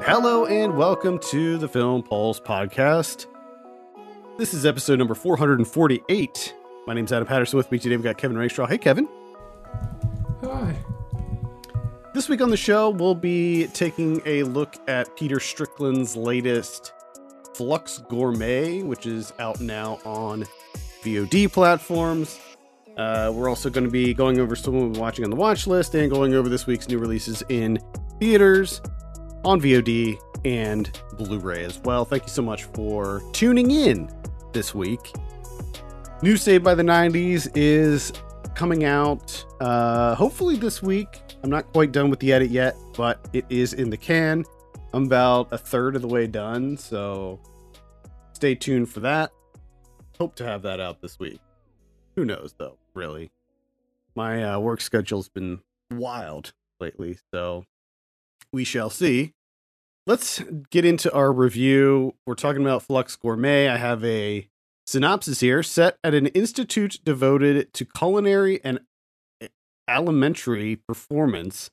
Hello and welcome to the Film Pulse Podcast. This is episode number 448. My name's Adam Patterson. With me today we've got Kevin Raystraw. Hey, Kevin. Hi. This week on the show, we'll be taking a look at Peter Strickland's latest Flux Gourmet, which is out now on VOD platforms. We're also going to be going over some we've been watching on the watch list and going over this week's new releases in theaters, on VOD, and Blu-ray as well. Thank you so much for tuning in this week. New Saved by the 90s is coming out hopefully this week. I'm not quite done with the edit yet, but it is in the can. I'm about a third of the way done, so stay tuned for that. Hope to have that out this week. Who knows, though, really. My work schedule's been wild lately, so we shall see. Let's get into our review. We're talking about Flux Gourmet. I have a synopsis here. Set at an institute devoted to culinary and alimentary performance,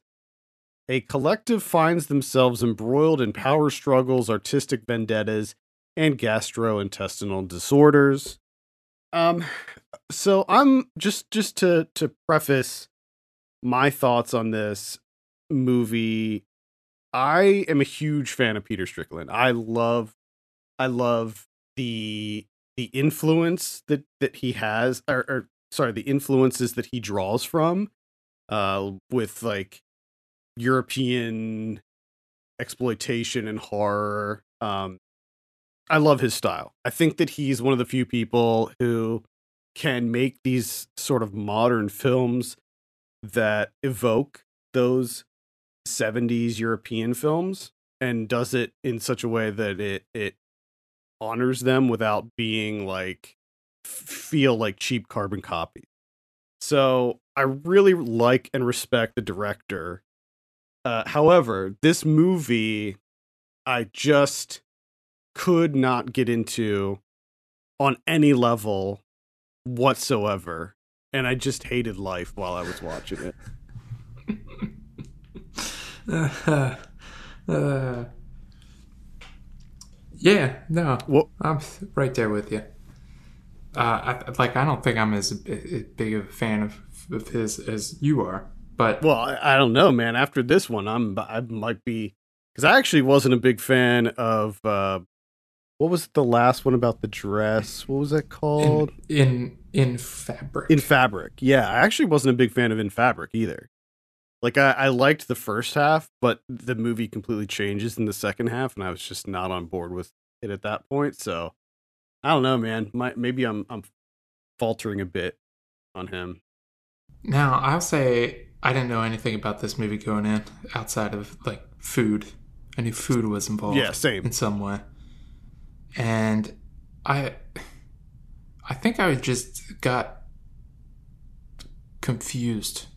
a collective finds themselves embroiled in power struggles, artistic vendettas, and gastrointestinal disorders. So I'm just to preface my thoughts on this movie. I am a huge fan of Peter Strickland. I love the influence that he has, or the influences that he draws from, with like European exploitation and horror. I love his style. I think that he's one of the few people who can make these sort of modern films that evoke those 70s European films and does it in such a way that it honors them without being like feel like cheap carbon copies. So I really like and respect the director. However, this movie I just could not get into on any level whatsoever, and I just hated life while I was watching it. Yeah, no, well, I'm right there with you. I don't think I'm as big of a fan of his as you are, but well, I don't know, man. After this one, I might be, because I actually wasn't a big fan of what was the last one about the dress? What was that called? In Fabric. In Fabric, yeah. I actually wasn't a big fan of In Fabric either. Like, I liked the first half, but the movie completely changes in the second half, and I was just not on board with it at that point. So, I don't know, man. Maybe I'm faltering a bit on him. Now, I'll say I didn't know anything about this movie going in outside of, like, food. I knew food was involved, yeah, same, in some way. And I think I just got confused.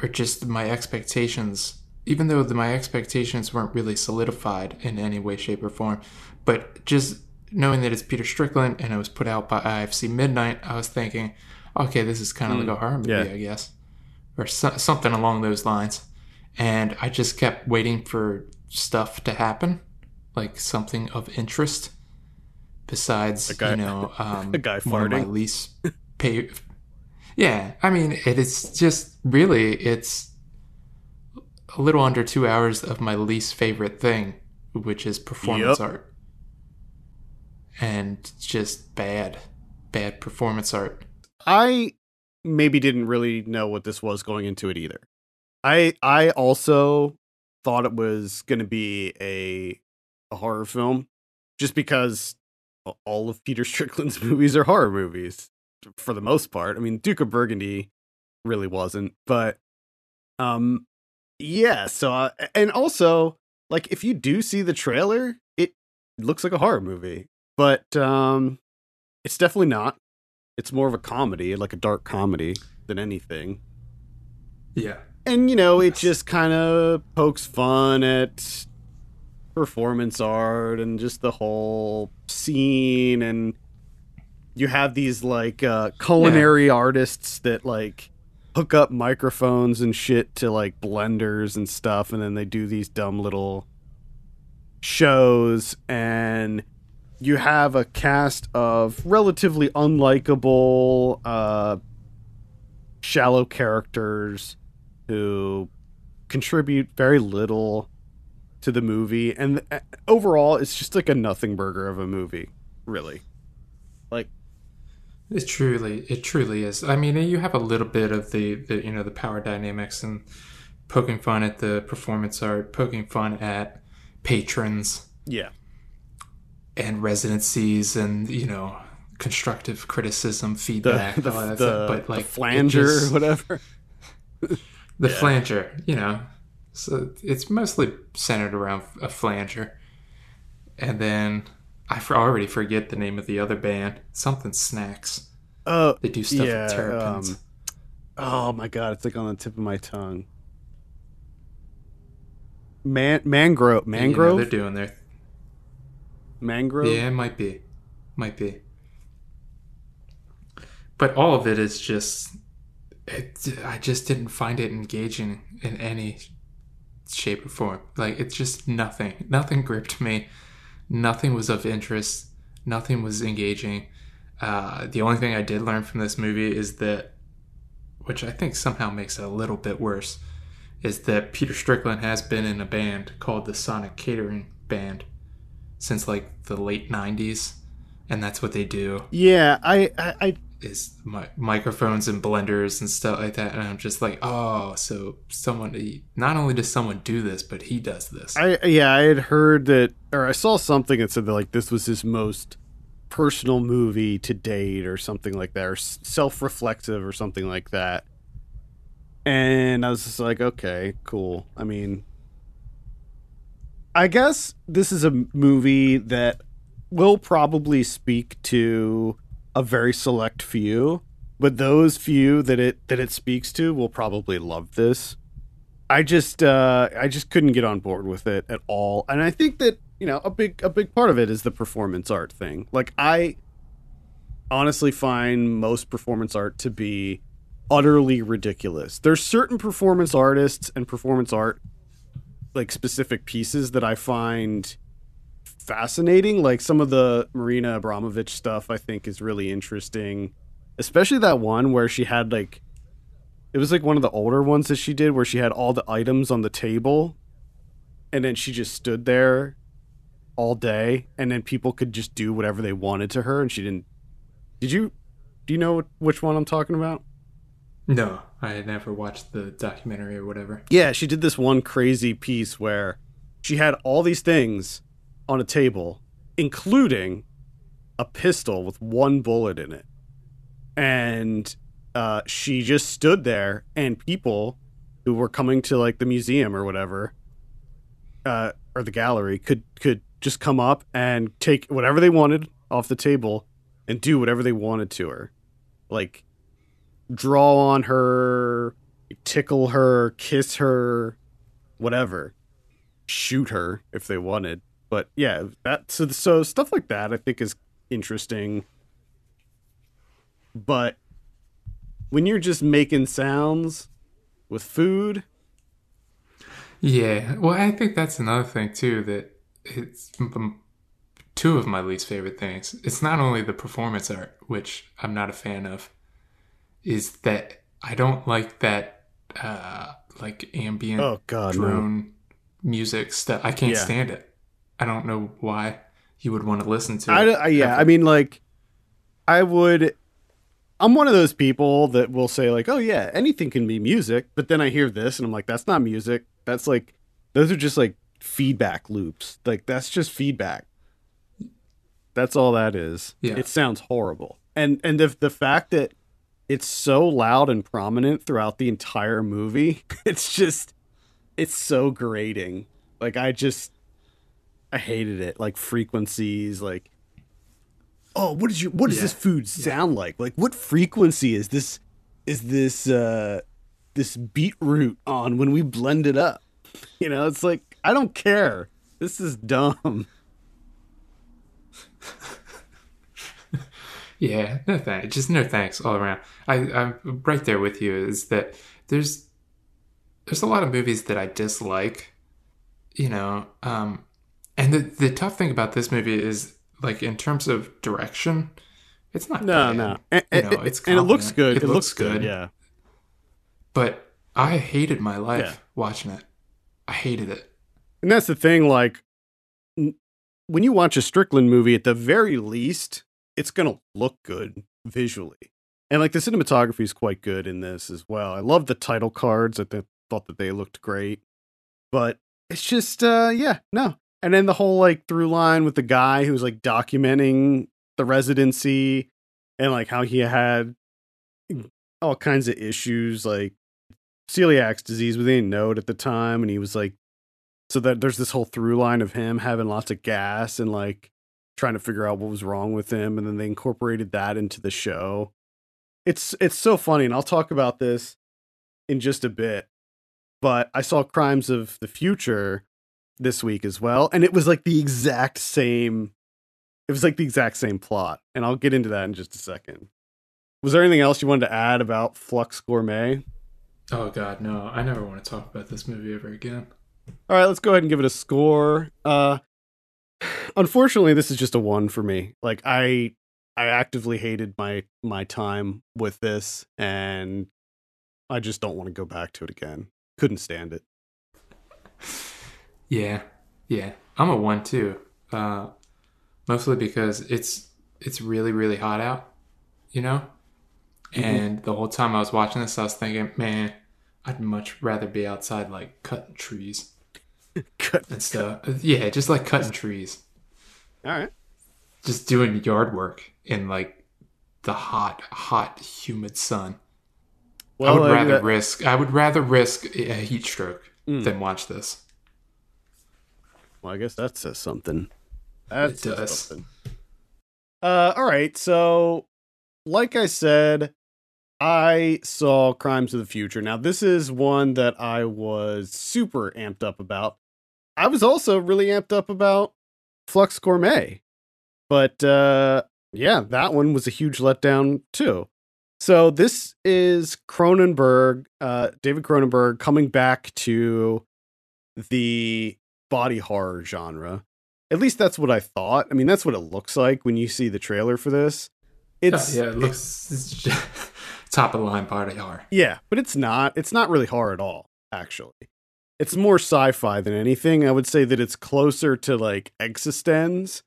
Or just my expectations, even though my expectations weren't really solidified in any way, shape, or form. But just knowing that it's Peter Strickland and it was put out by IFC Midnight, I was thinking, okay, this is kind of like a horror movie, yeah, I guess. Or something along those lines. And I just kept waiting for stuff to happen, like something of interest. Besides, a guy farting. One of my least yeah, I mean, it's just really, it's a little under 2 hours of my least favorite thing, which is performance art. And just bad performance art. I maybe didn't really know what this was going into it either. I also thought it was going to be a horror film just because all of Peter Strickland's movies are horror movies. For the most part. I mean, Duke of Burgundy really wasn't, but yeah. So, and also, like, if you do see the trailer, it looks like a horror movie, but it's definitely not. It's more of a comedy, like a dark comedy than anything. Yeah. And, you know, it just kind of pokes fun at performance art and just the whole scene, and you have these like culinary artists that like hook up microphones and shit to like blenders and stuff, and then they do these dumb little shows, and you have a cast of relatively unlikable, shallow characters who contribute very little to the movie, and overall it's just like a nothing burger of a movie, really. Like, it truly is. I mean, you have a little bit of the you know, the power dynamics and poking fun at the performance art, poking fun at patrons, yeah, and residencies, and you know, constructive criticism, feedback, all that stuff. But like the flanger, just, or whatever. The flanger, you know. So it's mostly centered around a flanger. And then I already forget the name of the other band. Something Snacks. They do stuff with terrapins. Oh my god, it's like on the tip of my tongue. Mangrove? You know, they're doing their... Mangrove? Yeah, it might be. But all of it is just... I just didn't find it engaging in any shape or form. Like, it's just nothing. Nothing gripped me. Nothing was of interest. Nothing was engaging. The only thing I did learn from this movie is that, which I think somehow makes it a little bit worse, is that Peter Strickland has been in a band called the Sonic Catering Band since, like, the late 90s. And that's what they do. Yeah, I is microphones and blenders and stuff like that, and I'm just like, oh, so someone, not only does someone do this, but he does this. I had heard that, or I saw something that said that like this was his most personal movie to date or something like that, or self-reflective or something like that, and I was just like, okay, cool. I mean, I guess this is a movie that will probably speak to a very select few, but those few that it speaks to will probably love this. I just couldn't get on board with it at all, and I think that, you know, a big part of it is the performance art thing. Like, I honestly find most performance art to be utterly ridiculous. There's certain performance artists and performance art, like, specific pieces that I find fascinating. Like, some of the Marina Abramovich stuff I think is really interesting, especially that one where she had, like, it was like one of the older ones that she did where she had all the items on the table and then she just stood there all day, and then people could just do whatever they wanted to her, and she didn't... Do you know which one I'm talking about? No, I had never watched the documentary or whatever. Yeah, she did this one crazy piece where she had all these things on a table, including a pistol with one bullet in it. And she just stood there, and people who were coming to, like, the museum or whatever, or the gallery, could just come up and take whatever they wanted off the table and do whatever they wanted to her. Like, draw on her, tickle her, kiss her, whatever. Shoot her if they wanted. But yeah, that so stuff like that I think is interesting. But when you're just making sounds with food, yeah. Well, I think that's another thing too, that it's two of my least favorite things. It's not only the performance art, which I'm not a fan of, is that I don't like that like ambient drone music stuff. I can't stand it. I don't know why you would want to listen to it. I mean, like, I'm one of those people that will say, like, oh, yeah, anything can be music. But then I hear this and I'm like, that's not music. That's like, those are just like feedback loops. Like, that's just feedback. That's all that is. Yeah. It sounds horrible. And the fact that it's so loud and prominent throughout the entire movie, it's so grating. Like, I hated it. Like, frequencies, like, oh, what does this food sound like? Like, what frequency is this? Is this this beetroot on when we blend it up? You know, it's like, I don't care. This is dumb. Yeah, no thanks. Just no thanks all around. I'm right there with you. Is that there's a lot of movies that I dislike, you know. And the tough thing about this movie is, like, in terms of direction, it's not bad. It's confident. And it looks good. It looks good. Yeah. But I hated my life watching it. I hated it. And that's the thing. Like, when you watch a Strickland movie, at the very least, it's going to look good visually. And, like, the cinematography is quite good in this as well. I love the title cards. I thought that they looked great. But it's just, And then the whole, like, through line with the guy who's, like, documenting the residency and, like, how he had all kinds of issues, like celiac disease, but they didn't know it at the time. And he was, like, so that there's this whole through line of him having lots of gas and, like, trying to figure out what was wrong with him. And then they incorporated that into the show. It's so funny. And I'll talk about this in just a bit, but I saw Crimes of the Future this week as well. And it was like the exact same plot. And I'll get into that in just a second. Was there anything else you wanted to add about Flux Gourmet? Oh God, no. I never want to talk about this movie ever again. All right, let's go ahead and give it a score. Unfortunately, this is just a 1 for me. Like, I actively hated my time with this, and I just don't want to go back to it again. Couldn't stand it. Yeah. I'm a 1 too. Mostly because it's really, really hot out, you know? Mm-hmm. And the whole time I was watching this, I was thinking, man, I'd much rather be outside, like, cutting trees. And stuff. Yeah, just, like, cutting trees. All right. Just doing yard work in, like, the hot, humid sun. Well, I would rather risk a heat stroke than watch this. Well, I guess that says something. It does. Something. All right. So, like I said, I saw Crimes of the Future. Now, this is one that I was super amped up about. I was also really amped up about Flux Gourmet. But, that one was a huge letdown, too. So, this is Cronenberg, David Cronenberg, coming back to the body horror genre. At least that's what I thought. I mean, that's what it looks like when you see the trailer for this. It looks top of the line body horror. Yeah, but it's not really horror at all, actually. It's more sci-fi than anything. I would say that it's closer to, like, eXistenZ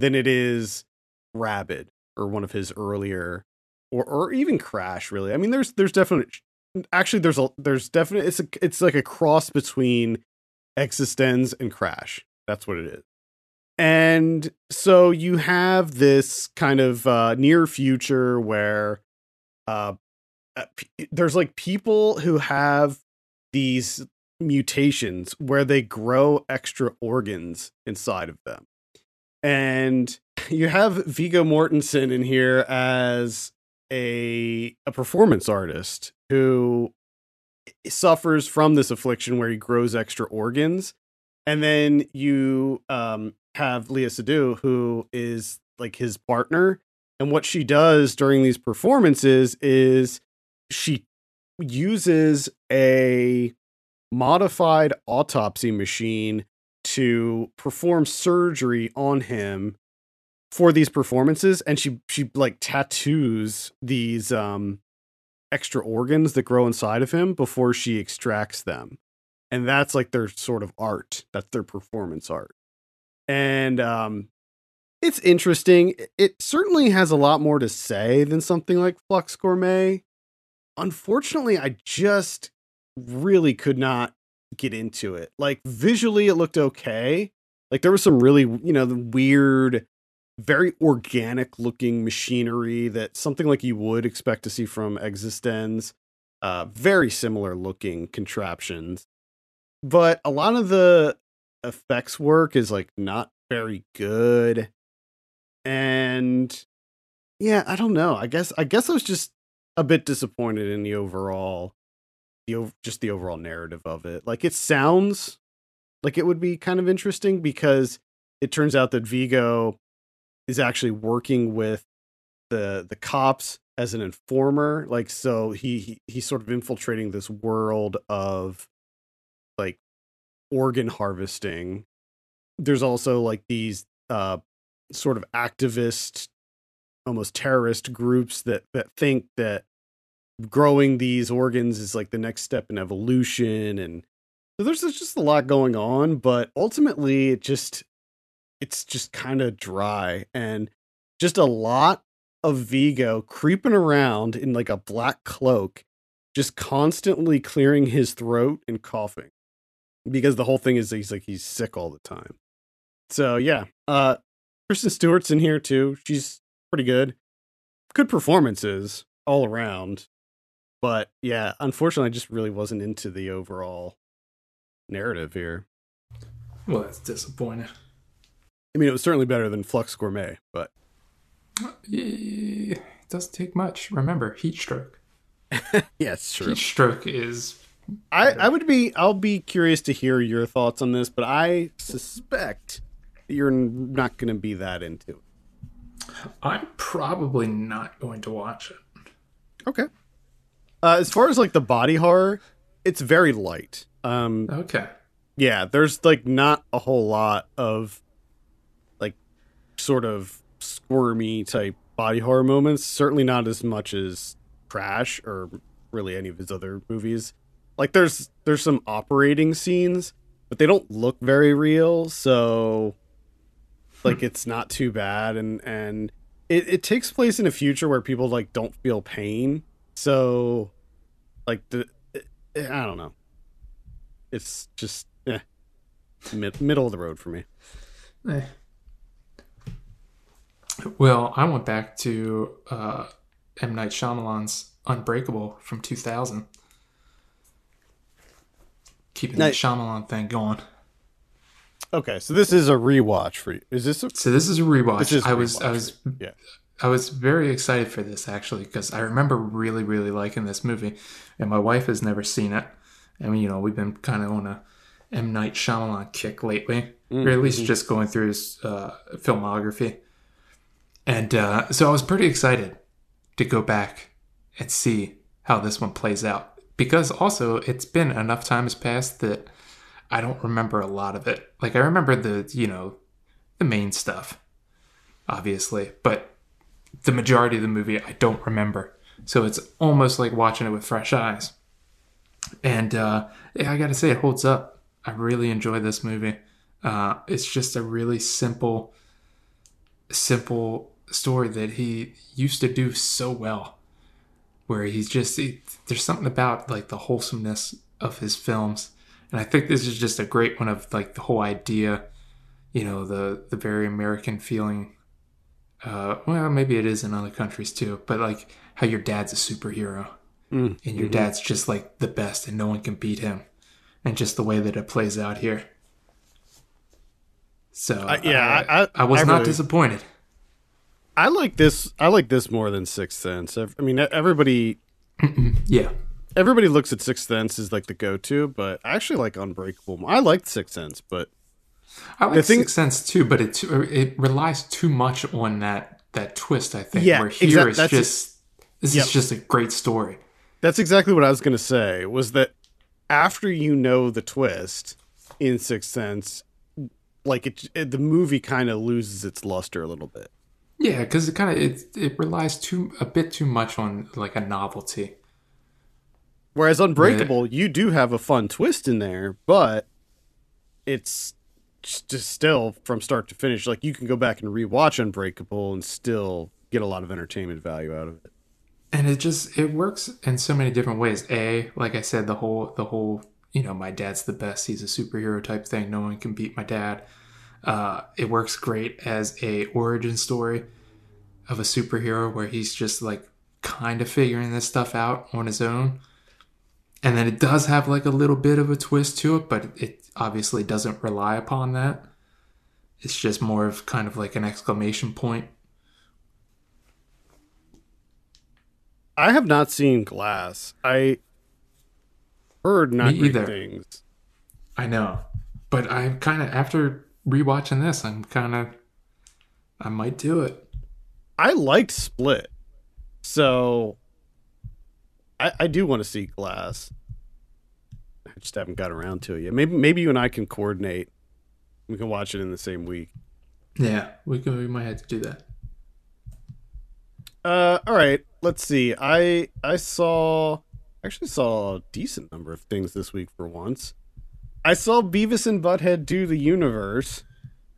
than it is Rabid or one of his earlier or even Crash, really. I mean, there's definitely it's like a cross between eXistenZ and Crash. That's what it is. And so you have this kind of near future where there's, like, people who have these mutations where they grow extra organs inside of them. And you have Viggo Mortensen in here as a performance artist who suffers from this affliction where he grows extra organs. And then you have Leah Sadu, who is, like, his partner. And what she does during these performances is she uses a modified autopsy machine to perform surgery on him for these performances. And she like, tattoos these extra organs that grow inside of him before she extracts them. And that's, like, their sort of art. That's their performance art. And it's interesting. It certainly has a lot more to say than something like Flux Gourmet. Unfortunately, I just really could not get into it. Like, visually, it looked okay. Like, there was some really, the weird, very organic looking machinery that something like you would expect to see from eXistenZ. Very similar looking contraptions. But a lot of the effects work is, like, not very good. And yeah, I don't know. I guess I was just a bit disappointed in the overall narrative of it. Like, it sounds like it would be kind of interesting because it turns out that Viggo is actually working with the cops as an informer. Like, so he's sort of infiltrating this world of like organ harvesting. There's also like these sort of activist, almost terrorist groups that think that growing these organs is like the next step in evolution. And so there's just a lot going on, but ultimately it's just kind of dry, and just a lot of Viggo creeping around in like a black cloak, just constantly clearing his throat and coughing, because the whole thing is he's sick all the time. So yeah, Kristen Stewart's in here too. She's pretty good. Good performances all around. But yeah, unfortunately, I just really wasn't into the overall narrative here. Well, that's disappointing. I mean, it was certainly better than Flux Gourmet, but it doesn't take much. Remember, heat stroke. Yes, true. Heat stroke is. I'll be curious to hear your thoughts on this, but I suspect you're not going to be that into it. I'm probably not going to watch it. Okay. As far as like the body horror, it's very light. Okay. Yeah, there's like not a whole lot of like sort of squirmy type body horror moments. Certainly not as much as Crash or really any of his other movies. Like there's some operating scenes, but they don't look very real. So like it's not too bad. And it takes place in a future where people like don't feel pain. So like I don't know. It's just middle of the road for me. Well, I went back to M. Night Shyamalan's Unbreakable from 2000. Keeping the Shyamalan thing going. Okay, so this is a rewatch for you. So this is a rewatch. I was very excited for this, actually, because I remember really, really liking this movie, and my wife has never seen it. I mean, you know, we've been kind of on a M. Night Shyamalan kick lately, or at least just going through his filmography. And so I was pretty excited to go back and see how this one plays out, because also it's been enough time has passed that I don't remember a lot of it. Like I remember the main stuff, obviously, but the majority of the movie I don't remember. So it's almost like watching it with fresh eyes. And I gotta say, it holds up. I really enjoy this movie. It's just a really simple story that he used to do so well, where there's something about like the wholesomeness of his films, and I think this is just a great one of like the whole idea, you know, the very American feeling. Well, maybe it is in other countries too, but like how your dad's a superhero and your dad's just like the best and no one can beat him, and just the way that it plays out here. So I was not disappointed. I like this. I like this more than Sixth Sense. I mean, everybody. Yeah. Everybody looks at Sixth Sense as like the go-to, but I actually like Unbreakable more. I liked Sixth Sense, but I like Sixth Sense too. But it relies too much on that twist, I think. Yeah, where here it's just is just a great story. That's exactly what I was going to say. Was that after you know the twist in Sixth Sense, like the movie kind of loses its luster a little bit. Yeah, because it relies a bit too much on like a novelty. Whereas Unbreakable, you do have a fun twist in there, but it's just still from start to finish. Like you can go back and rewatch Unbreakable and still get a lot of entertainment value out of it. And it works in so many different ways. Like I said, the whole you know, my dad's the best, he's a superhero type thing, no one can beat my dad. It works great as a origin story of a superhero where he's just like kind of figuring this stuff out on his own. And then it does have like a little bit of a twist to it, but it obviously doesn't rely upon that. It's just more of kind of like an exclamation point. I have not seen Glass. Heard not Me either. Things. I know, but I'm kind of after rewatching this, I might do it. I liked Split, so I do want to see Glass. I just haven't got around to it yet. Maybe you and I can coordinate. We can watch it in the same week. Yeah, we might have to do that. All right. Let's see. I actually saw a decent number of things this week for once. I saw Beavis and Butthead Do the Universe,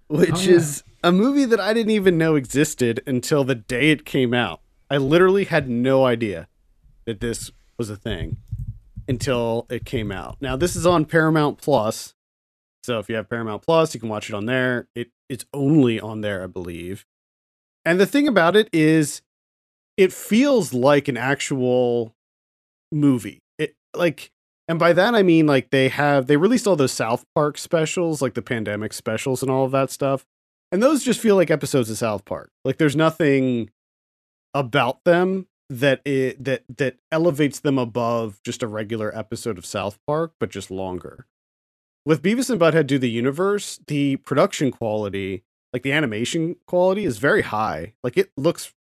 which is a movie that I didn't even know existed until the day it came out. I literally had no idea that this was a thing until it came out. Now, this is on Paramount Plus. So if you have Paramount Plus, you can watch it on there. It's only on there, I believe. And the thing about it is it feels like an actual movie. And by that, I mean, like, they released all those South Park specials, like the pandemic specials and all of that stuff. And those just feel like episodes of South Park. Like, there's nothing about them that elevates them above just a regular episode of South Park, but just longer. With Beavis and Butthead Do the Universe, the production quality, like the animation quality, is very high. Like, it looks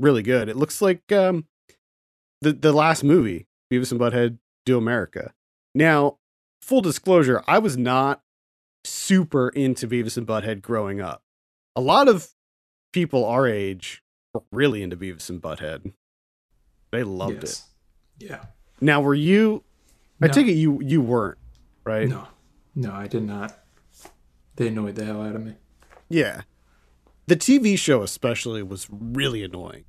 really good. It looks like the last movie, Beavis and Butthead Do America. Now, full disclosure, I was not super into Beavis and Butthead growing up. A lot of people our age were really into Beavis and Butthead. They loved it. Yeah. Now, were you? No. I take it you weren't, right? No, I did not. They annoyed the hell out of me. Yeah. The TV show especially was really annoying.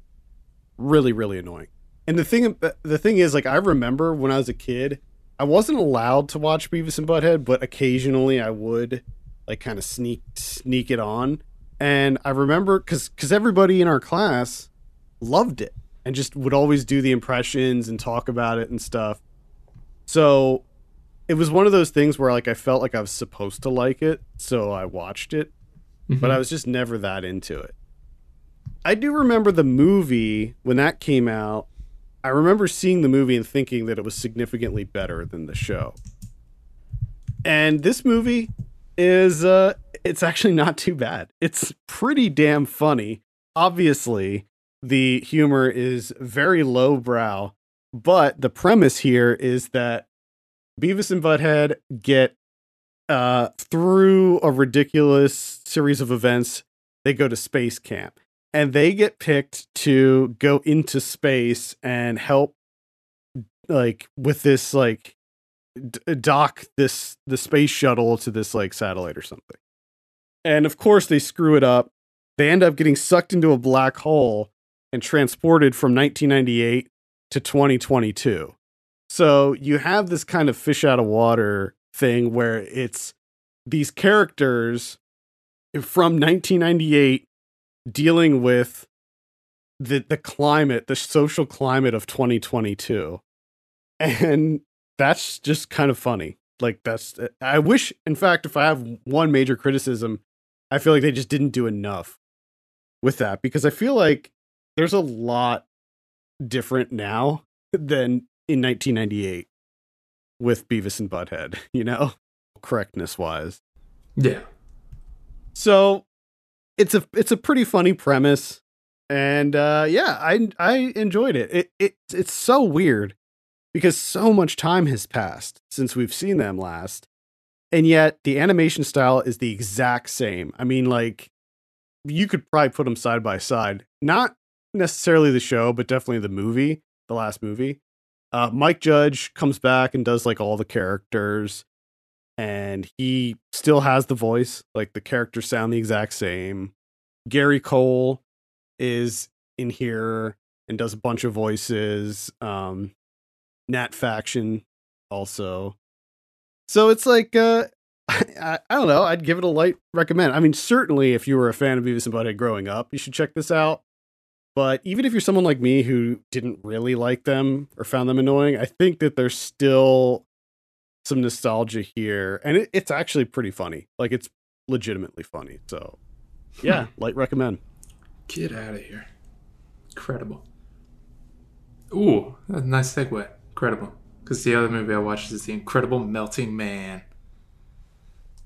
Really, really annoying. And the thing is, like, I remember when I was a kid, I wasn't allowed to watch Beavis and Butthead, but occasionally I would, like, kind of sneak it on. And I remember because everybody in our class loved it and just would always do the impressions and talk about it and stuff. So it was one of those things where, like, I felt like I was supposed to like it, so I watched it, but I was just never that into it. I do remember the movie when that came out. I remember seeing the movie and thinking that it was significantly better than the show. And this movie is, it's actually not too bad. It's pretty damn funny. Obviously, the humor is very lowbrow, but the premise here is that Beavis and Butthead get, through a ridiculous series of events, they go to space camp. And they get picked to go into space and help, like, with this, like, dock the space shuttle to this, like, satellite or something. And of course they screw it up. They end up getting sucked into a black hole and transported from 1998 to 2022. So you have this kind of fish out of water thing where it's these characters from 1998 dealing with the climate, the social climate of 2022. And that's just kind of funny. Like, I wish, in fact, if I have one major criticism, I feel like they just didn't do enough with that, because I feel like there's a lot different now than in 1998 with Beavis and Butthead, you know, correctness wise. Yeah. So it's a pretty funny premise, and I enjoyed it. It's so weird because so much time has passed since we've seen them last, and yet the animation style is the exact same. I mean, like, you could probably put them side by side. Not necessarily the show, but definitely the movie, the last movie. Mike Judge comes back and does, like, all the characters. And he still has the voice, like, the characters sound the exact same. Gary Cole is in here and does a bunch of voices. Nat Faxon also. So it's like, I don't know. I'd give it a light recommend. I mean, certainly if you were a fan of Beavis and Butthead growing up, you should check this out. But even if you're someone like me who didn't really like them or found them annoying, I think that they're still some nostalgia here, and it's actually pretty funny. Like, it's legitimately funny. So yeah, light recommend. Get out of here. Incredible. Ooh, a nice segue. Incredible. Because the other movie I watched is The Incredible Melting Man.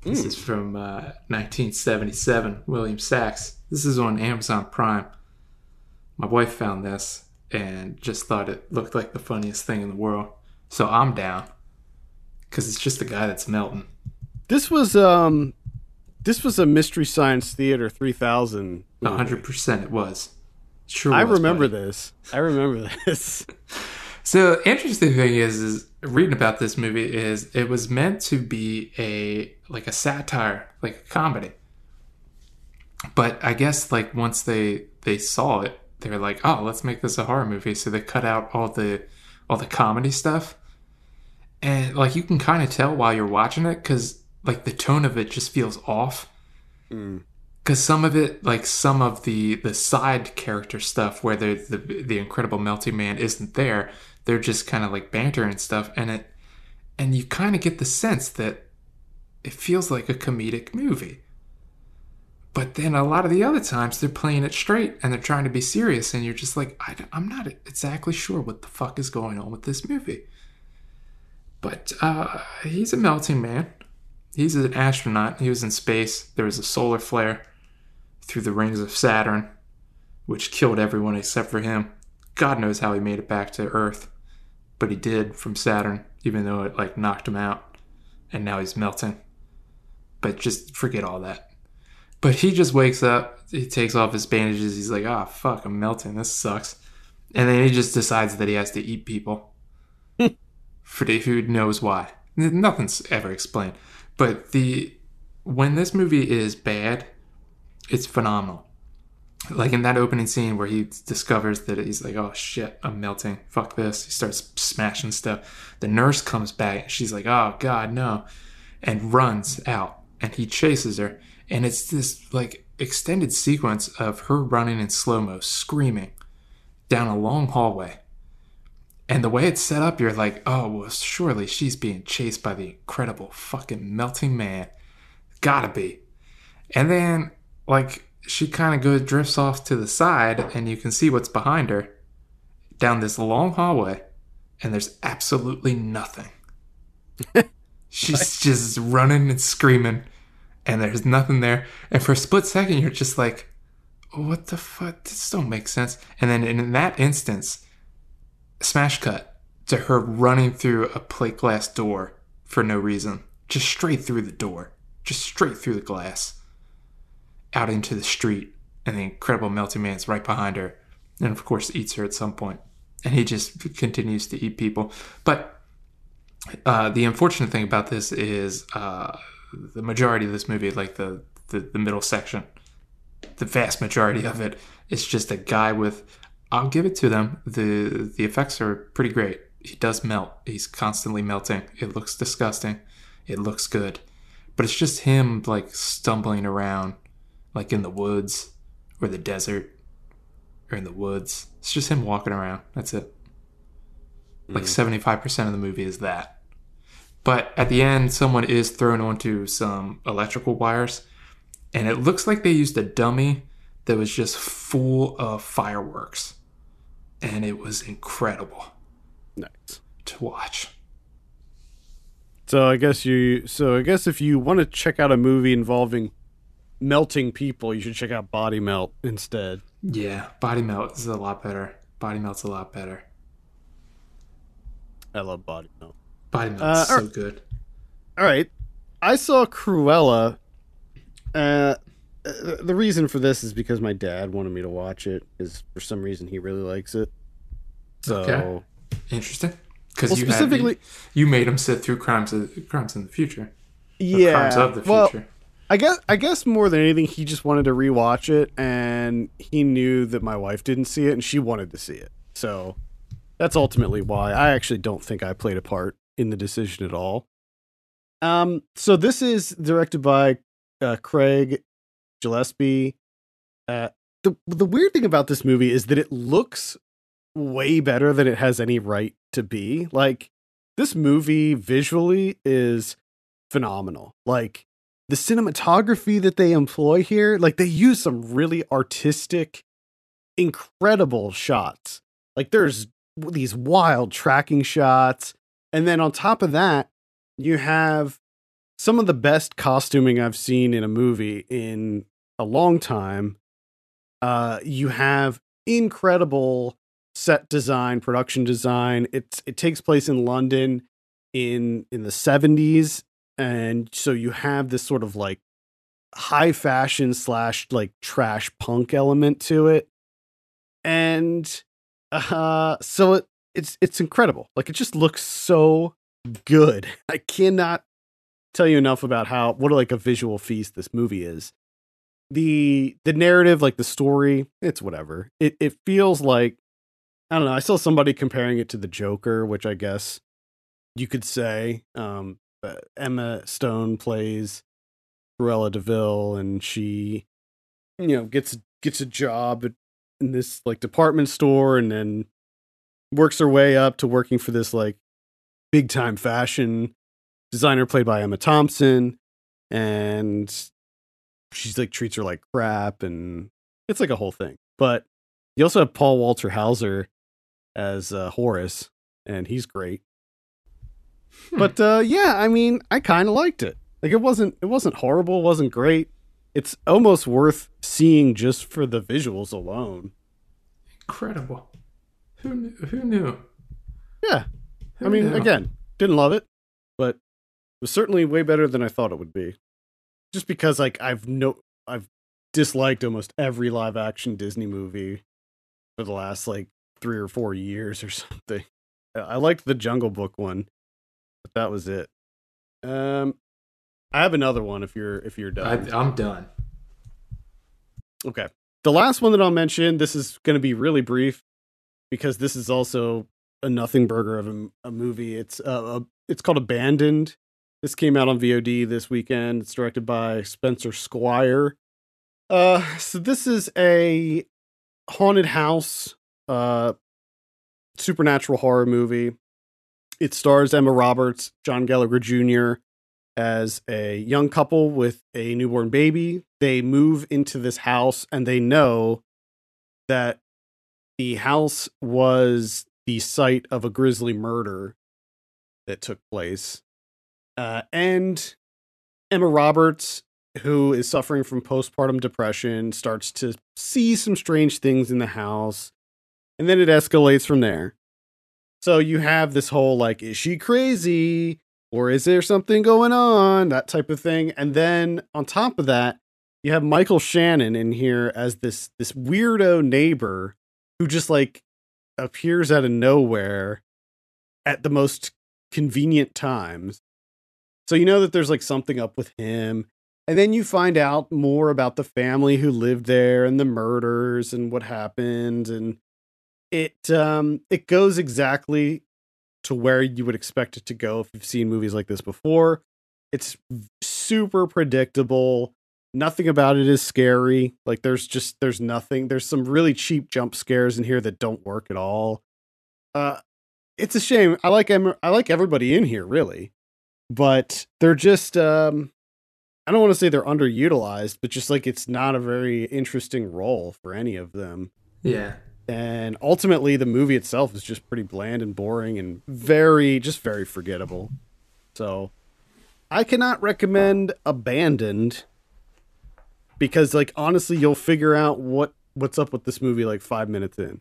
This is from 1977, William Sachs. This is on Amazon Prime. My wife found this and just thought it looked like the funniest thing in the world. So I'm down, because it's just the guy that's melting. This was a Mystery Science Theater 3000. 100% it was. Sure, I was, remember buddy. This. I remember this. So interesting thing is reading about this movie is it was meant to be a satire, like a comedy. But I guess like once they saw it, they were like, oh, let's make this a horror movie. So they cut out all the comedy stuff. And like you can kind of tell while you're watching it, because like the tone of it just feels off. Mm. Because some of it, like some of the side character stuff where the Incredible Melting Man isn't there, they're just kind of like banter and stuff. And you kind of get the sense that it feels like a comedic movie. But then a lot of the other times they're playing it straight and they're trying to be serious. And you're just like, I'm not exactly sure what the fuck is going on with this movie. But he's a melting man. He's an astronaut. He was in space. There was a solar flare through the rings of Saturn, which killed everyone except for him. God knows how he made it back to Earth, but he did from Saturn, even though it like knocked him out, and now he's melting. But just forget all that. But he just wakes up, he takes off his bandages, he's like, ah, fuck, I'm melting, this sucks. And then he just decides that he has to eat people. For who knows why. Nothing's ever explained. But when this movie is bad, it's phenomenal. Like in that opening scene where he discovers that he's like, oh shit, I'm melting. Fuck this. He starts smashing stuff. The nurse comes back and she's like, oh God, no. And runs out and he chases her. And it's this like extended sequence of her running in slow-mo, screaming down a long hallway. And the way it's set up, you're like, oh, well, surely she's being chased by the Incredible fucking Melting Man. Gotta be. And then, like, she kind of drifts off to the side, and you can see what's behind her down this long hallway, and there's absolutely nothing. She's just running and screaming, and there's nothing there. And for a split second, you're just like, what the fuck? This don't make sense. And then in that instance... smash cut to her running through a plate glass door for no reason. Just straight through the door. Just straight through the glass. Out into the street. And the Incredible Melting Man's right behind her. And of course eats her at some point. And he just continues to eat people. But the unfortunate thing about this is the majority of this movie, like the middle section, the vast majority of it is just a guy with... I'll give it to them. The effects are pretty great. He does melt. He's constantly melting. It looks disgusting. It looks good. But it's just him, like, stumbling around, like, in the woods or the desert or in the woods. It's just him walking around. That's it. Like, 75% of the movie is that. But at the end, someone is thrown onto some electrical wires, and it looks like they used a dummy that was just full of fireworks. And it was incredible. Nice. To watch. So I guess if you want to check out a movie involving melting people, you should check out Body Melt instead. Yeah, Body Melt is a lot better. Body Melt's a lot better. I love Body Melt. Body Melt's so good. All right. I saw Cruella. The reason for this is because my dad wanted me to watch it. Is for some reason he really likes it. So okay. Interesting. Because well, you made him sit through Crimes in the Future. Yeah, Crimes of the Future. I guess more than anything, he just wanted to rewatch it, and he knew that my wife didn't see it, and she wanted to see it. So that's ultimately why. I actually don't think I played a part in the decision at all. So this is directed by Craig Gillespie. The weird thing about this movie is that it looks way better than it has any right to be. Like, this movie visually is phenomenal. Like, the cinematography that they employ here, like, they use some really artistic, incredible shots. Like, there's these wild tracking shots, and then on top of that, you have some of the best costuming I've seen in a movie in a long time. You have incredible set design, production design. It takes place in London in the 70s. And so you have this sort of like high fashion / like trash punk element to it. And so it's incredible. Like, it just looks so good. I cannot tell you enough about what a visual feast this movie is. The narrative, like the story, it's whatever. It feels like, I don't know. I saw somebody comparing it to the Joker, which I guess you could say. Emma Stone plays Cruella DeVille, and she, gets a job in this like department store, and then works her way up to working for this like big time fashion designer played by Emma Thompson, and she's like treats her like crap, and it's like a whole thing. But you also have Paul Walter Hauser as Horace, and he's great. But I mean, I kind of liked it. Like, it wasn't horrible, it wasn't great. It's almost worth seeing just for the visuals alone. Incredible. Who knew? Yeah. I mean, again, didn't love it, but it was certainly way better than I thought it would be. Just because, like, I've disliked almost every live action Disney movie for the last like 3 or 4 years or something. I liked the Jungle Book one, but that was it. I have another one if you're done. I'm done. Okay. The last one that I'll mention, this is going to be really brief because this is also a nothing burger of a movie. It's called Abandoned. This came out on VOD this weekend. It's directed by Spencer Squire. So this is a haunted house, supernatural horror movie. It stars Emma Roberts, John Gallagher Jr., as a young couple with a newborn baby. They move into this house, and they know that the house was the site of a grisly murder that took place. And Emma Roberts, who is suffering from postpartum depression, starts to see some strange things in the house, and then it escalates from there. So you have this whole, like, is she crazy? Or is there something going on? That type of thing. And then on top of that, you have Michael Shannon in here as this weirdo neighbor who just like appears out of nowhere at the most convenient times. So you know that there's like something up with him. And then you find out more about the family who lived there and the murders and what happened. And it goes exactly to where you would expect it to go if you've seen movies like this before. It's super predictable. Nothing about it is scary. Like, there's nothing. There's some really cheap jump scares in here that don't work at all. It's a shame. I like everybody in here, really, but they're just, I don't want to say they're underutilized, but just like, it's not a very interesting role for any of them. Yeah. And ultimately, the movie itself is just pretty bland and boring and very forgettable. So I cannot recommend Abandoned because, like, honestly, you'll figure out what's up with this movie like 5 minutes in.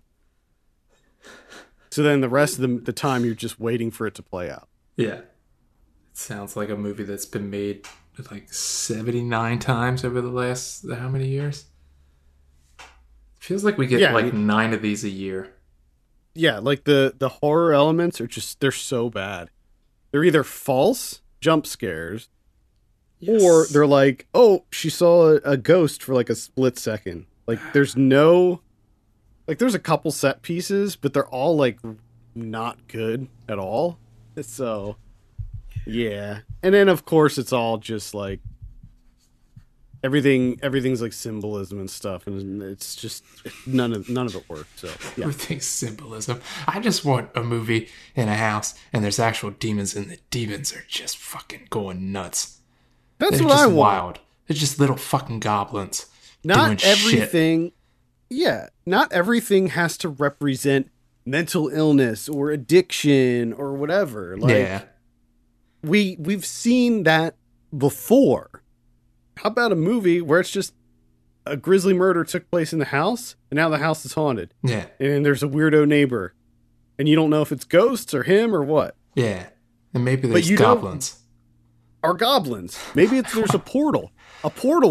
So then the rest of the time, you're just waiting for it to play out. Yeah. It sounds like a movie that's been made like 79 times over the last how many years? Feels like we get 9 of these a year. Yeah, like the horror elements are just, they're so bad. They're either false jump scares, yes, or they're like, oh, she saw a ghost for like a split second. Like, there's a couple set pieces, but they're all like not good at all. So, yeah. And then of course it's all just like, everything's like symbolism and stuff, and it's just none of it works. So yeah. Everything's symbolism. I just want a movie in a house, and there's actual demons, and the demons are just fucking going nuts. That's what I want. Wild. They're just little fucking goblins. Not everything. Shit. Yeah, not everything has to represent mental illness or addiction or whatever. Like, yeah, we've seen that before. How about a movie where it's just a grisly murder took place in the house, and now the house is haunted. Yeah. And there's a weirdo neighbor. And you don't know if it's ghosts or him or what. Yeah. And maybe there's goblins. Are goblins. Maybe it's, there's a portal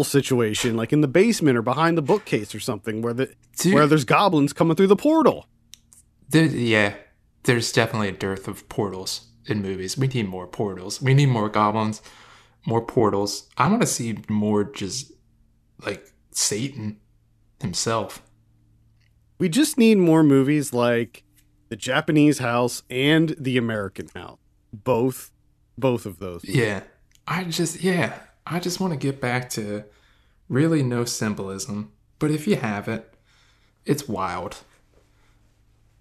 situation, like in the basement or behind the bookcase or something where the where there's goblins coming through the portal. Yeah. There's definitely a dearth of portals in movies. We need more portals. We need more goblins, more portals. I want to see more just like Satan himself. We just need more movies like The Japanese House and The American House. Both of those. Yeah. I just want to get back to really no symbolism. But if you have it, it's wild.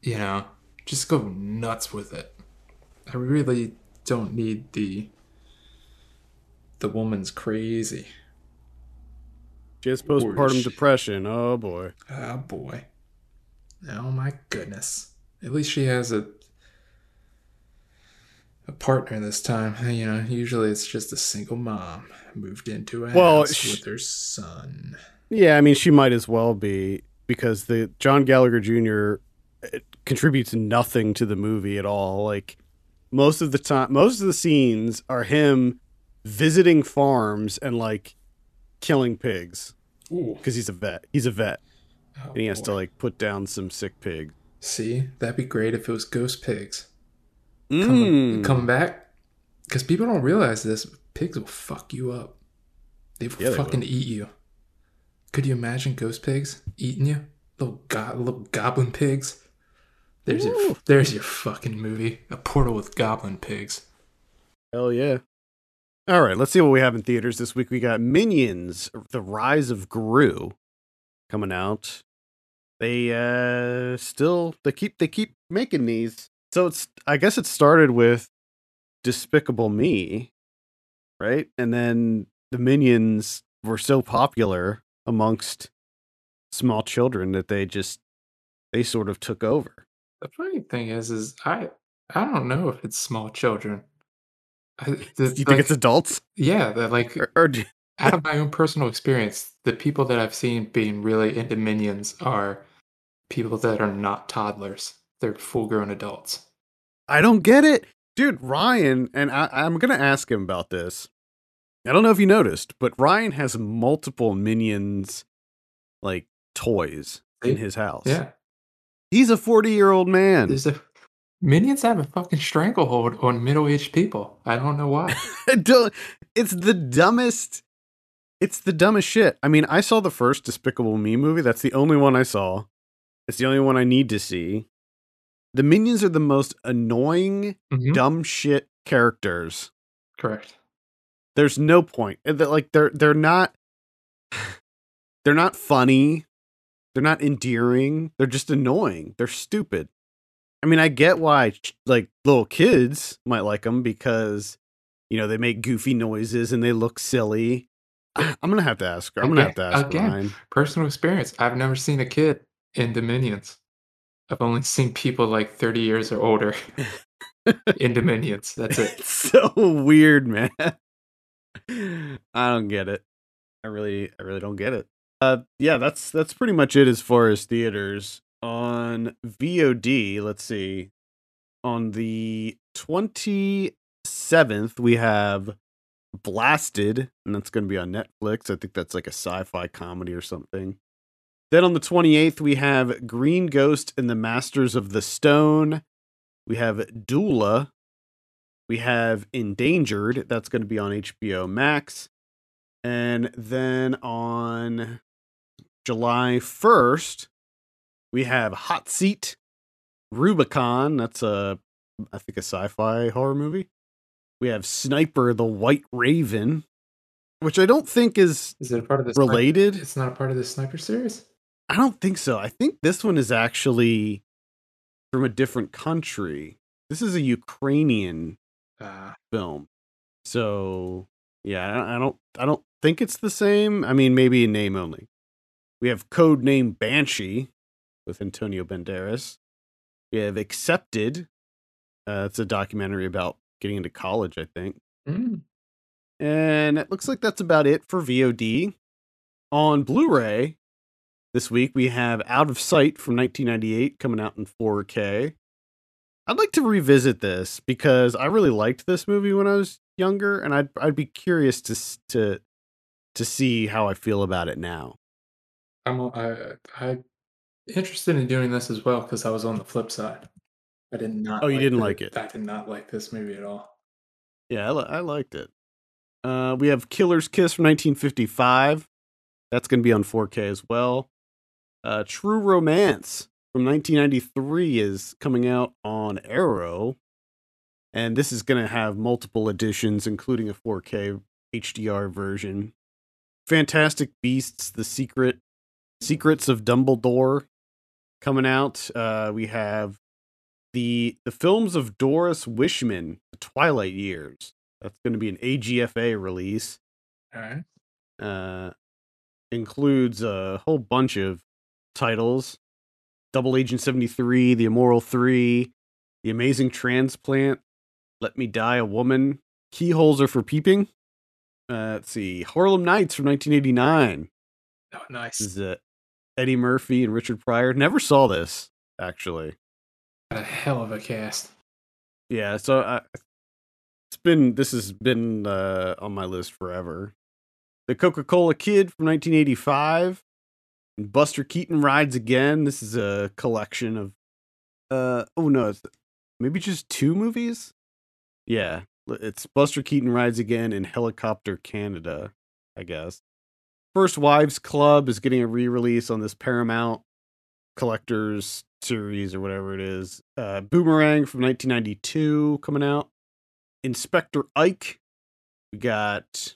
You know, just go nuts with it. I really don't need the woman's crazy. She has postpartum depression. Oh, boy. Oh, boy. Oh, my goodness. At least she has a partner this time. You know, usually it's just a single mom moved into a house with her son. Yeah, I mean, she might as well be, because the John Gallagher Jr. contributes nothing to the movie at all. Like, most of the time, most of the scenes are him visiting farms and, like, killing pigs. Because he's a vet. He's a vet. Oh, and he has to, like, put down some sick pig. See? That'd be great if it was ghost pigs. Come back. Because people don't realize this. Pigs will fuck you up. They will fucking eat you. Could you imagine ghost pigs eating you? Little goblin pigs. There's your fucking movie. A portal with goblin pigs. Hell yeah. All right, let's see what we have in theaters this week. We got Minions, The Rise of Gru, coming out. They keep making these. So I guess it started with Despicable Me, right? And then the Minions were so popular amongst small children that they sort of took over. The funny thing is I don't know if it's small children. You think it's adults? Yeah, out of my own personal experience, the people that I've seen being really into Minions are people that are not toddlers. They're full-grown adults. I don't get it. Dude, Ryan, and I'm going to ask him about this. I don't know if you noticed, but Ryan has multiple Minions, like, toys in his house. Yeah. He's a 40-year-old man. Minions have a fucking stranglehold on middle-aged people. I don't know why. It's the dumbest shit. I mean, I saw the first Despicable Me movie. That's the only one I saw. It's the only one I need to see. The Minions are the most annoying, dumb shit characters. Correct. There's no point. Like, they're not funny. They're not endearing. They're just annoying. They're stupid. I mean, I get why, like, little kids might like them because, you know, they make goofy noises and they look silly. I'm going to have to ask her. Ryan. Personal experience. I've never seen a kid in the Minions. I've only seen people, like, 30 years or older in the Minions. That's it. It's so weird, man. I don't get it. I really don't get it. Yeah, that's pretty much it as far as theaters. On VOD, let's see, on the 27th, we have Blasted, and that's going to be on Netflix. I think that's like a sci-fi comedy or something. Then on the 28th, we have Green Ghost and the Masters of the Stone. We have Doula. We have Endangered. That's going to be on HBO Max. And then on July 1st, we have Hot Seat, Rubicon. That's I think a sci-fi horror movie. We have Sniper, the White Raven, which I don't think is it a part of this related. It's not a part of the Sniper series? I don't think so. I think this one is actually from a different country. This is a Ukrainian film. So yeah, I don't think it's the same. I mean, maybe in name only. We have Codename Banshee with Antonio Banderas. We have Accepted. It's a documentary about getting into college, I think. And it looks like that's about it for VOD. On Blu-ray this week, we have Out of Sight from 1998 coming out in 4K. I'd like to revisit this because I really liked this movie when I was younger, and I'd be curious to see how I feel about it now. I'm interested in doing this as well because I was on the flip side. I did not. Oh, you didn't like it? I did not like this movie at all. Yeah, I liked it. We have Killer's Kiss from 1955. That's going to be on 4K as well. True Romance from 1993 is coming out on Arrow. And this is going to have multiple editions, including a 4K HDR version. Fantastic Beasts, The Secrets of Dumbledore coming out. We have the films of Doris Wishman, The Twilight Years. That's going to be an AGFA release. All right. Includes a whole bunch of titles. Double Agent 73, The Immoral Three, The Amazing Transplant, Let Me Die a Woman, Keyholes Are for Peeping. Let's see, Harlem Nights from 1989. Oh, nice. This is Eddie Murphy and Richard Pryor. Never saw this, actually. What a hell of a cast. Yeah, so this has been on my list forever. The Coca-Cola Kid from 1985. And Buster Keaton Rides Again. This is a collection of maybe just two movies? Yeah. It's Buster Keaton Rides Again and Helicopter Canada, I guess. First Wives Club is getting a re-release on this Paramount Collectors series or whatever it is. Boomerang from 1992 coming out. Inspector Ike. We got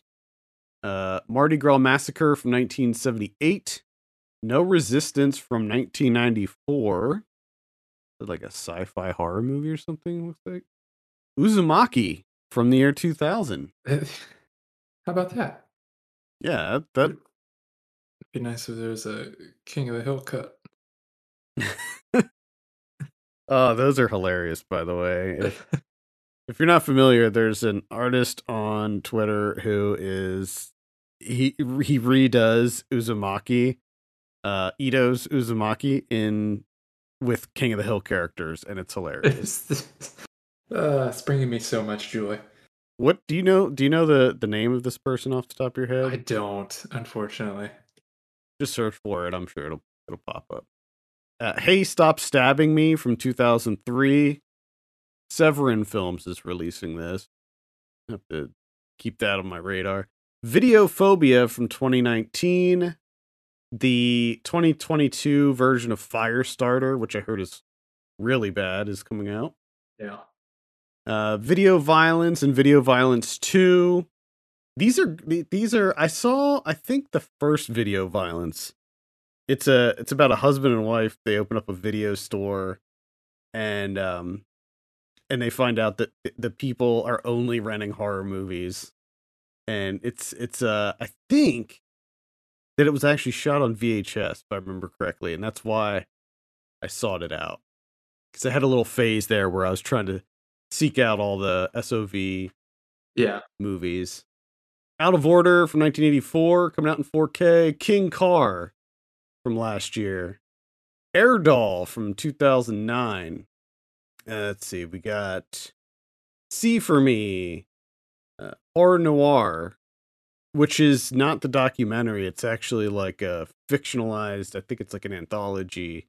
Mardi Gras Massacre from 1978. No Resistance from 1994. Like a sci-fi horror movie or something, looks like. Uzumaki from the year 2000. How about that? Yeah, that would be nice if there was a King of the Hill cut. Oh, those are hilarious, by the way. If you're not familiar, there's an artist on Twitter who is he redoes Uzumaki, Ito's Uzumaki with King of the Hill characters, and it's hilarious. It's bringing me so much joy. What do you know? Do you know the name of this person off the top of your head? I don't, unfortunately. Just search for it. I'm sure it'll pop up. Hey, Stop Stabbing Me from 2003. Severin Films is releasing this. I have to keep that on my radar. Videophobia from 2019. The 2022 version of Firestarter, which I heard is really bad, is coming out. Yeah. Video Violence and Video Violence 2. These are I think the first Video Violence. It's about a husband and wife. They open up a video store and they find out that the people are only renting horror movies, and it's I think that it was actually shot on VHS, if I remember correctly, and that's why I sought it out, because I had a little phase there where I was trying to seek out all the SOV movies. Out of Order from 1984, coming out in 4K. King Carr from last year. Air Doll from 2009. Let's see, we got See For Me, Or Noir, which is not the documentary. It's actually like a fictionalized, I think it's like an anthology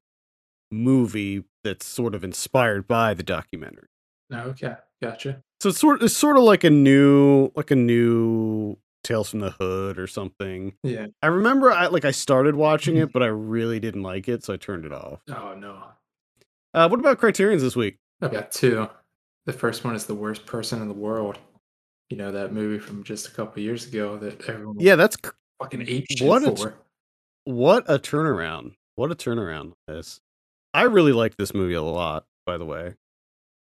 movie that's sort of inspired by the documentary. Okay, gotcha. So it's sort of like a new Tales from the Hood or something. Yeah. I remember I started watching it, but I really didn't like it, so I turned it off. Oh, no. What about Criterions this week? I've got two. The first one is The Worst Person in the World. You know, that movie from just a couple years ago that everyone that's fucking ape shit for. What a turnaround. What a turnaround this. I really liked this movie a lot, by the way.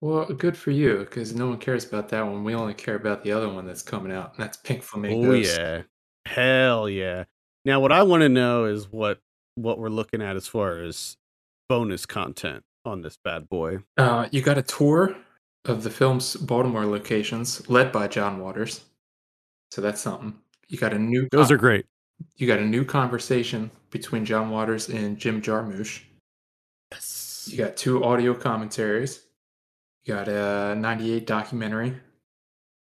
Well, good for you, because no one cares about that one. We only care about the other one that's coming out, and that's Pink Flamingos. Oh, yeah. Hell yeah. Now, what I want to know is what we're looking at as far as bonus content on this bad boy. You got a tour of the film's Baltimore locations, led by John Waters. So that's something. You got a new... Those are great. You got a new conversation between John Waters and Jim Jarmusch. Yes. You got 2 audio commentaries. You got a 98 documentary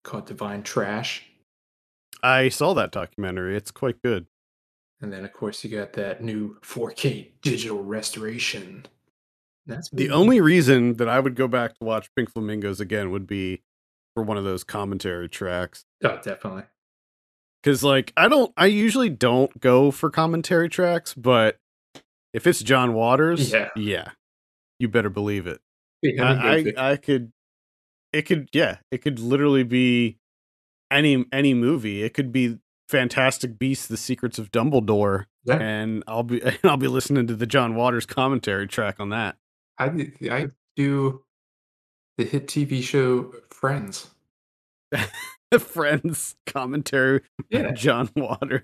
called Divine Trash. I saw that documentary. It's quite good. And then, of course, you got that new 4K digital restoration. That's the only reason that I would go back to watch Pink Flamingos again would be for one of those commentary tracks. Oh, definitely. Because, like, I usually don't go for commentary tracks, but if it's John Waters, yeah, you better believe it. Yeah, it could literally be any movie. It could be Fantastic Beasts: The Secrets of Dumbledore, yeah. And I'll be listening to the John Waters commentary track on that. I do the hit TV show Friends. Friends commentary, yeah. John Waters.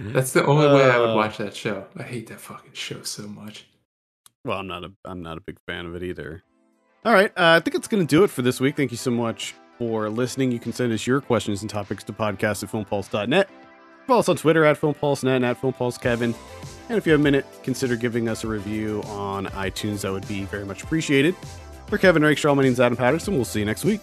That's the only way I would watch that show. I hate that fucking show so much. Well, I'm not a big fan of it either. All right, I think it's going to do it for this week. Thank you so much for listening. You can send us your questions and topics to podcast@filmpulse.net. Follow us on Twitter @FilmPulseNet and @FilmPulseKevin. And if you have a minute, consider giving us a review on iTunes. That would be very much appreciated. For Kevin Rakestraw, my name's Adam Patterson. We'll see you next week.